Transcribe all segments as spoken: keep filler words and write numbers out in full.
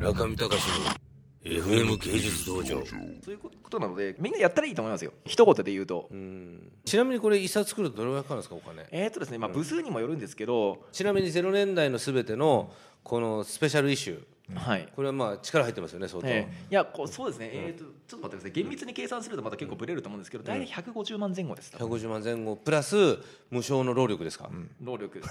中見隆の エフエム 芸術道場、そういうことなのでみんなやったらいいと思いますよ、一言で言うと。うん、ちなみにこれ一冊作るとどれぐらいかかるんですか、お金。えーとですね、まあ、部数にもよるんですけど、うん、ちなみにゼロねんだいのすべてのこのスペシャルイシュー、はい、これはまあ力入ってますよね相当、えー、いやこうそうですね、えー、とちょっと待ってください、厳密に計算するとまた結構ブレると思うんですけど、大体ひゃくごじゅうまんぜん後です。ひゃくごじゅうまんぜんごプラス無償の労力ですか、うん、労力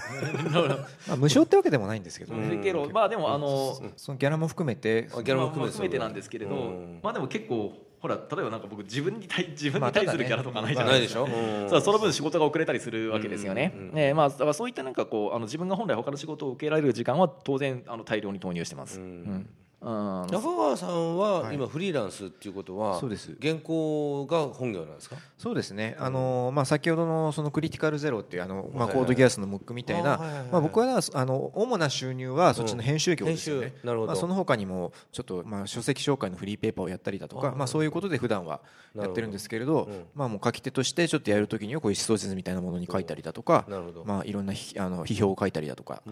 まあ無償ってわけでもないんですけど、うん、けどまあでもあの、うん、そのギャラも含めて、ギャラも含めてなんですけれど、うん、まあでも結構ほら例えばなんか僕自分に対自分に対するキャラとかないじゃないですか、まあね、まあ、でしょその分仕事が遅れたりするわけですよね、うんうんうん、えー、まあだからそういったなんかこうあの自分が本来他の仕事を受けられる時間は当然あの大量に投入してます、うんうん、中川さんは今フリーランスっていうことは、はい、そうです。原稿が本業なんですか。そうですね、あの、まあ、先ほど の, そのクリティカルゼロっていうあの、まあ、コードギアスのムックみたいな、はいはいはいはい、まあ、僕はあの主な収入はそっちの編集業ですよね、うん、なるほど、まあ、その他にもちょっと、まあ、書籍紹介のフリーペーパーをやったりだとか、あ、まあ、そういうことで普段はやってるんですけれ ど, ど、うん、まあ、もう書き手としてちょっとやるときにはこういう思想説みたいなものに書いたりだとか、まあ、いろんなあの批評を書いたりだとか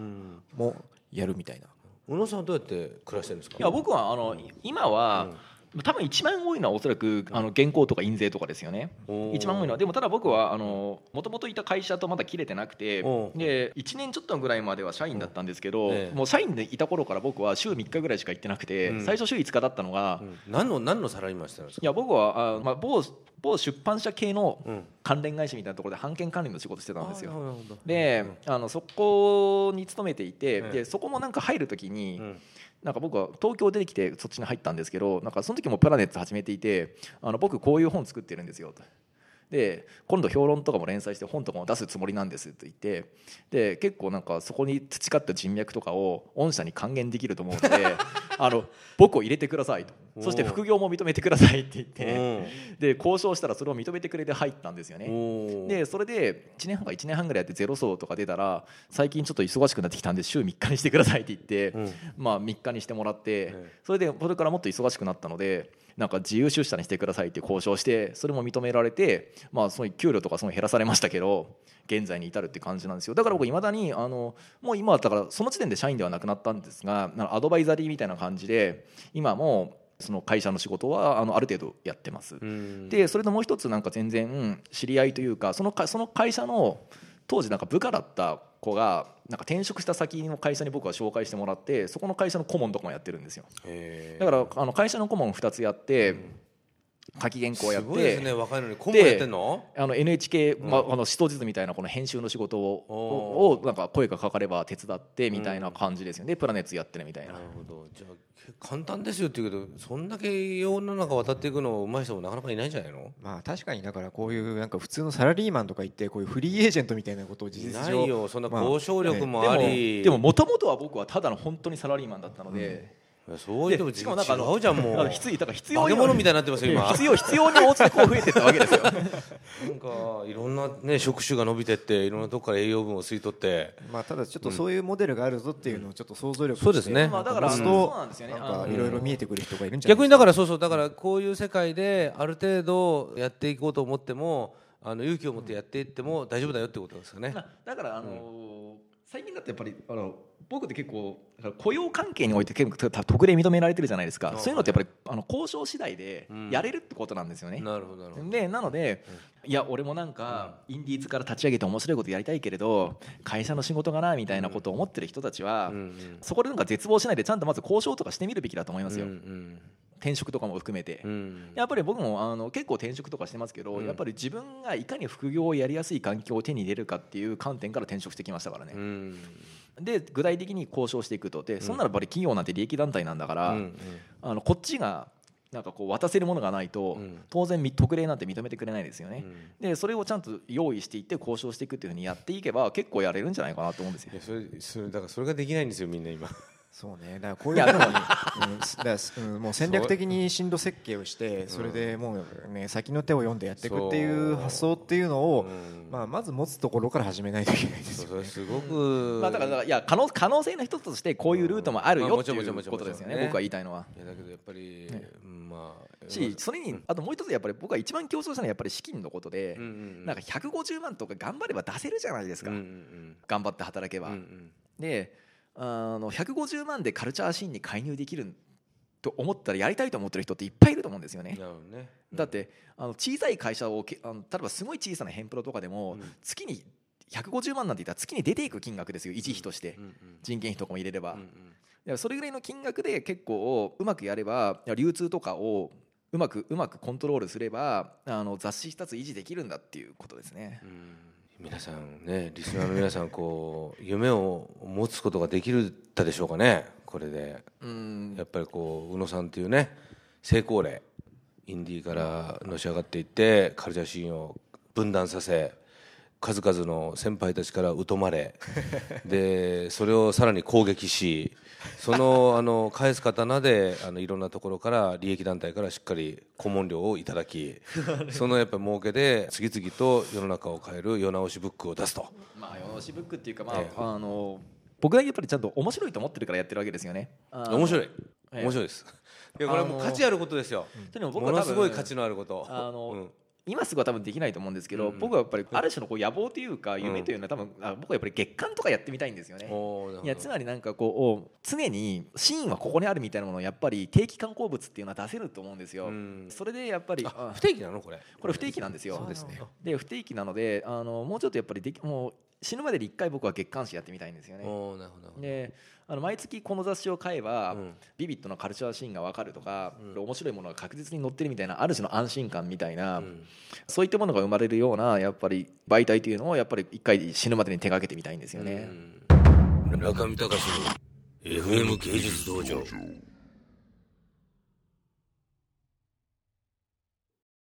もやるみたいな。小野さんどうやって暮らしてるんですか。いや僕はあの、うん、今は、うん、多分一番多いのはおそらくあの原稿とか印税とかですよね、一番多いのは。でもただ僕はもともといた会社とまだ切れてなくて、でいちねんちょっとぐらいまでは社員だったんですけど、ね、もう社員でいた頃から僕は週みっかぐらいしか行ってなくて、うん、最初週いつかだったのが、うん、何の何のサラリーマンしてるんですか。いや僕はあ、まあ、某某出版社系の関連会社みたいなところで版権管理の仕事してたんですよ、うん、であのそこに勤めていて、うん、でそこもなんか入るときに、うん、なんか僕は東京出てきてそっちに入ったんですけど、なんかその時もプラネッツ始めていて、あの僕こういう本作ってるんですよと、で今度評論とかも連載して本とかも出すつもりなんですと言って、で結構なんかそこに培った人脈とかを御社に還元できると思うのであの僕を入れてくださいと、そして副業も認めてくださいって言って、で交渉したらそれを認めてくれて入ったんですよね。でそれでいちねんはんかいちねんはんぐらいやってゼロ層とか出たら、最近ちょっと忙しくなってきたんで週みっかにしてくださいって言って、うん、まあみっかにしてもらって、それでそれからもっと忙しくなったのでなんか自由出社にしてくださいって交渉して、それも認められて、まあそういう給料とかそういう減らされましたけど現在に至るって感じなんですよ。だから僕いまだにあのもう今だからその時点で社員ではなくなったんですが、アドバイザリーみたいな感じで今もその会社の仕事はあのある程度やってます。でそれともう一つなんか全然知り合いというか、そのかその会社の当時なんか部下だった子がなんか転職した先の会社に僕は紹介してもらって、そこの会社の顧問とかもやってるんですよ。だからあの会社の顧問ふたつやって、うん、書き原稿をやって、すごいですね、若いのに顧問やってんの？あの エヌエイチケー、うん、まあの使徒術みたいなこの編集の仕事を、をなんか声がかかれば手伝ってみたいな感じですよね、うん、プラネッツやってるみたいな。なるほど、じゃあ簡単ですよっていうけど、そんだけ世の中渡っていくの上手い人もなかなかいないんじゃないの？まあ確かに、だからこういうなんか普通のサラリーマンとか言ってこういうフリーエージェントみたいなことを事実上ないよ、そんな交渉力もあり、まあね、でももともとは僕はただの本当にサラリーマンだったので、うん、そういうでも違うじゃん、もう必要に応じてこう増えていったわけですよなんかいろんな、ね、職種が伸びていって、いろんなとこから栄養分を吸い取って、まあ、ただちょっとそういうモデルがあるぞっていうのをちょっと想像力として持つといろいろ見えてくる人がいるんじゃないですか。逆にだからそうそう、だからこういう世界である程度やっていこうと思っても、あの勇気を持ってやっていっても大丈夫だよってことですよね。だからあのーうん最近だってやっぱりあの僕って結構雇用関係において結構特例認められてるじゃないですか。そういうのってやっぱりあの交渉次第でやれるってことなんですよね、うん、なるほどなるほど。でなので、うん、いや俺もなんかインディーズから立ち上げて面白いことやりたいけれど会社の仕事がなみたいなことを思ってる人たちは、うんうん、そこでなんか絶望しないでちゃんとまず交渉とかしてみるべきだと思いますよ、うんうん転職とかも含めて、うん、やっぱり僕もあの結構転職とかしてますけど、うん、やっぱり自分がいかに副業をやりやすい環境を手に入れるかっていう観点から転職してきましたからね、うん、で具体的に交渉していくとで、うん、そんならやっぱり企業なんて利益団体なんだから、うんうん、あのこっちがなんかこう渡せるものがないと当然特例なんて認めてくれないですよね、うん、でそれをちゃんと用意していって交渉していくっていう風にやっていけば結構やれるんじゃないかなと思うんですよ。いやそれ、それだからそれができないんですよみんな今そうね、だからこういうのに、うんうん、もう戦略的に進路設計をしてそれでもう、ね、先の手を読んでやっていくっていう発想っていうのを、うんまあ、まず持つところから始めないといけないですよね。すごく、まあ、だからいや可能、可能性の一つとしてこういうルートもあるよっていうことですよね、僕は言いたいのは。いやだけどやっぱり、ねまあ、しそれにあともう一つやっぱり僕は一番競争したのはやっぱり資金のことで、うんうん、なんかひゃくごじゅうまんとか頑張れば出せるじゃないですか、うんうん、頑張って働けば、うんうん、であのひゃくごじゅうまんでカルチャーシーンに介入できると思ったらやりたいと思ってる人っていっぱいいると思うんですよね。なるほどね、うん、だってあの小さい会社をけあの例えばすごい小さなヘンプロとかでも、うん、月にひゃくごじゅうまんなんていったら月に出ていく金額ですよ、維持費として、うんうん、人件費とかも入れれば、うんうん、だからそれぐらいの金額で結構うまくやれば流通とかをうまくうまくコントロールすればあの雑誌ひとつ維持できるんだっていうことですね。うん、皆さんね、リスナーの皆さんこう夢を持つことができるたでしょうかね、これで。うん、やっぱりこう宇野さんというね成功例、インディーからのし上がっていってカルチャーシーンを分断させ、数々の先輩たちから疎まれでそれをさらに攻撃し、そ の, あの返す刀であのいろんなところから利益団体からしっかり顧問料をいただき、そのやっぱり儲けで次々と世の中を変える世直しブックを出すと。まあ世直しブックっていうか、まあええ、あの僕がやっぱりちゃんと面白いと思ってるからやってるわけですよね。面白い、ええ、面白いです。いやこれはもう価値あることですよ。うん、も, 僕は多分ものすごい価値のあること。あのうん今すぐは多分できないと思うんですけど、うん、僕はやっぱりある種のこう野望というか夢というのは多分、うん、僕はやっぱり月間とかやってみたいんですよね。いやつまりなんかこう常にシーンはここにあるみたいなものをやっぱり定期刊行物っていうのは出せると思うんですよ。うん、それでやっぱりあ不定期なのこれこれ不定期なんですよ。そうですね。で不定期なのであのもうちょっとやっぱりできもう死ぬまでにいっかい僕は月刊誌やってみたいんですよね。おなるほど。であの毎月この雑誌を買えば、うん、ビビッドのカルチャーシーンが分かるとか、うん、面白いものが確実に載ってるみたいなある種の安心感みたいな、うん、そういったものが生まれるようなやっぱり媒体というのをやっぱりいっかい死ぬまでに手掛けてみたいんですよね。うん、中見隆の エフエム 芸術道場。